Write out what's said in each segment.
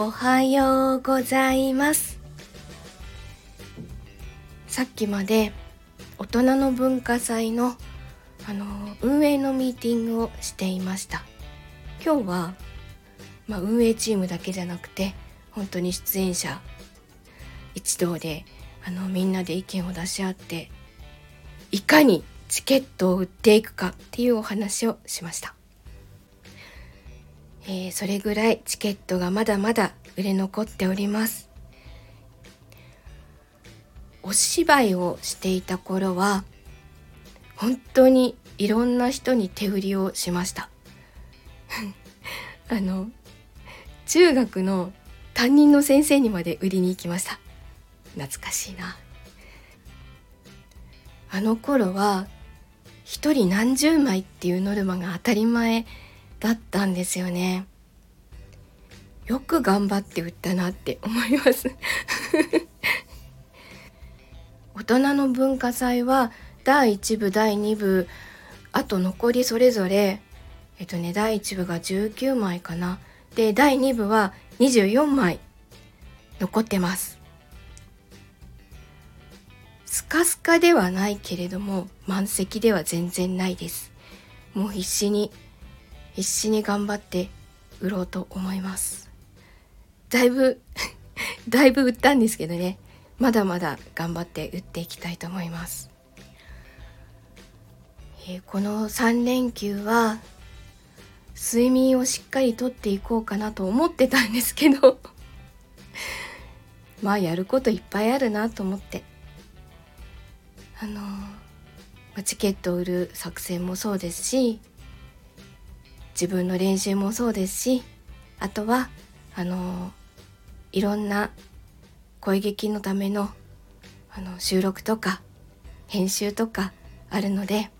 おはようございます。さっきまで大人の文化祭の、運営のミーティングをしていました。今日は、運営チームだけじゃなくて本当に出演者一同でみんなで意見を出し合って、いかにチケットを売っていくかっていうお話をしました。それぐらいチケットがまだまだ売れ残っております。お芝居をしていた頃は本当にいろんな人に手売りをしました。中学の担任の先生にまで売りに行きました。懐かしいな。あの頃は一人何十枚っていうノルマが当たり前だったんですよね。よく頑張って売ったなって思います大人の文化祭は第1部第2部あと残りそれぞれ第1部が19枚かな、で第2部は24枚残ってます。スカスカではないけれども満席では全然ないです。もう必死に頑張って売ろうと思います。だいぶ売ったんですけどね、まだまだ頑張って売っていきたいと思います。この3連休は睡眠をしっかりとっていこうかなと思ってたんですけどやることいっぱいあるなと思ってチケットを売る作戦もそうですし、自分の練習もそうですし、あとはいろんな声劇のための、収録とか編集とかあるので、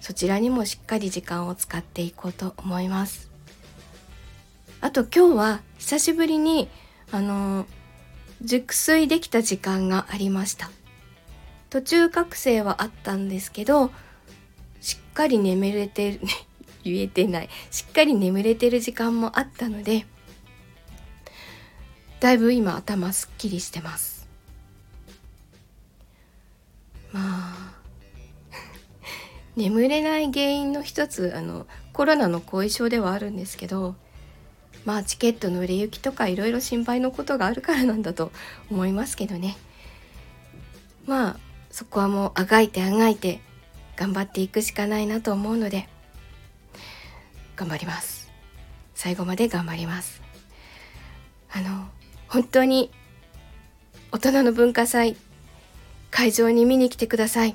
そちらにもしっかり時間を使っていこうと思います。あと今日は久しぶりに熟睡できた時間がありました。途中覚醒はあったんですけど、しっかり眠れてるしっかり眠れてる時間もあったので、だいぶ今頭すっきりしてます。眠れない原因の一つコロナの後遺症ではあるんですけど、チケットの売れ行きとかいろいろ心配のことがあるからなんだと思いますけどね。そこはもうあがいて頑張っていくしかないなと思うので、頑張ります。最後まで頑張ります。本当に大人の文化祭会場に見に来てください。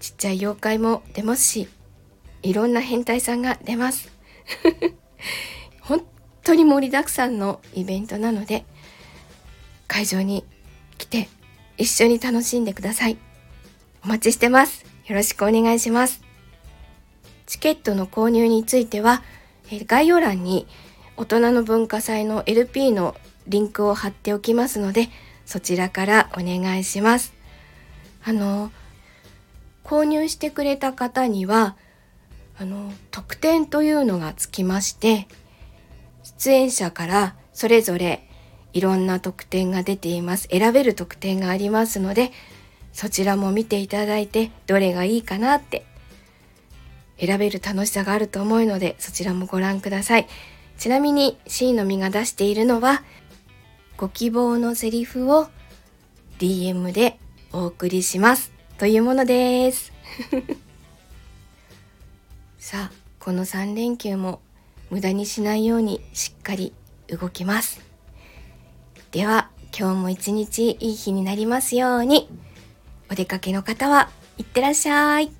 ちっちゃい妖怪も出ますし、いろんな変態さんが出ます本当に盛りだくさんのイベントなので、会場に来て一緒に楽しんでください。お待ちしてます。よろしくお願いします。チケットの購入については、概要欄に大人の文化祭の LP のリンクを貼っておきますので、そちらからお願いします。購入してくれた方には、特典というのがつきまして、出演者からそれぞれいろんな特典が出ています。選べる特典がありますので、そちらも見ていただいて、どれがいいかなって選べる楽しさがあると思うので、そちらもご覧ください。ちなみに C の実が出しているのは、ご希望のセリフを DM でお送りしますというものですさあ、この3連休も無駄にしないようにしっかり動きます。では今日も一日いい日になりますように。お出かけの方はいってらっしゃい。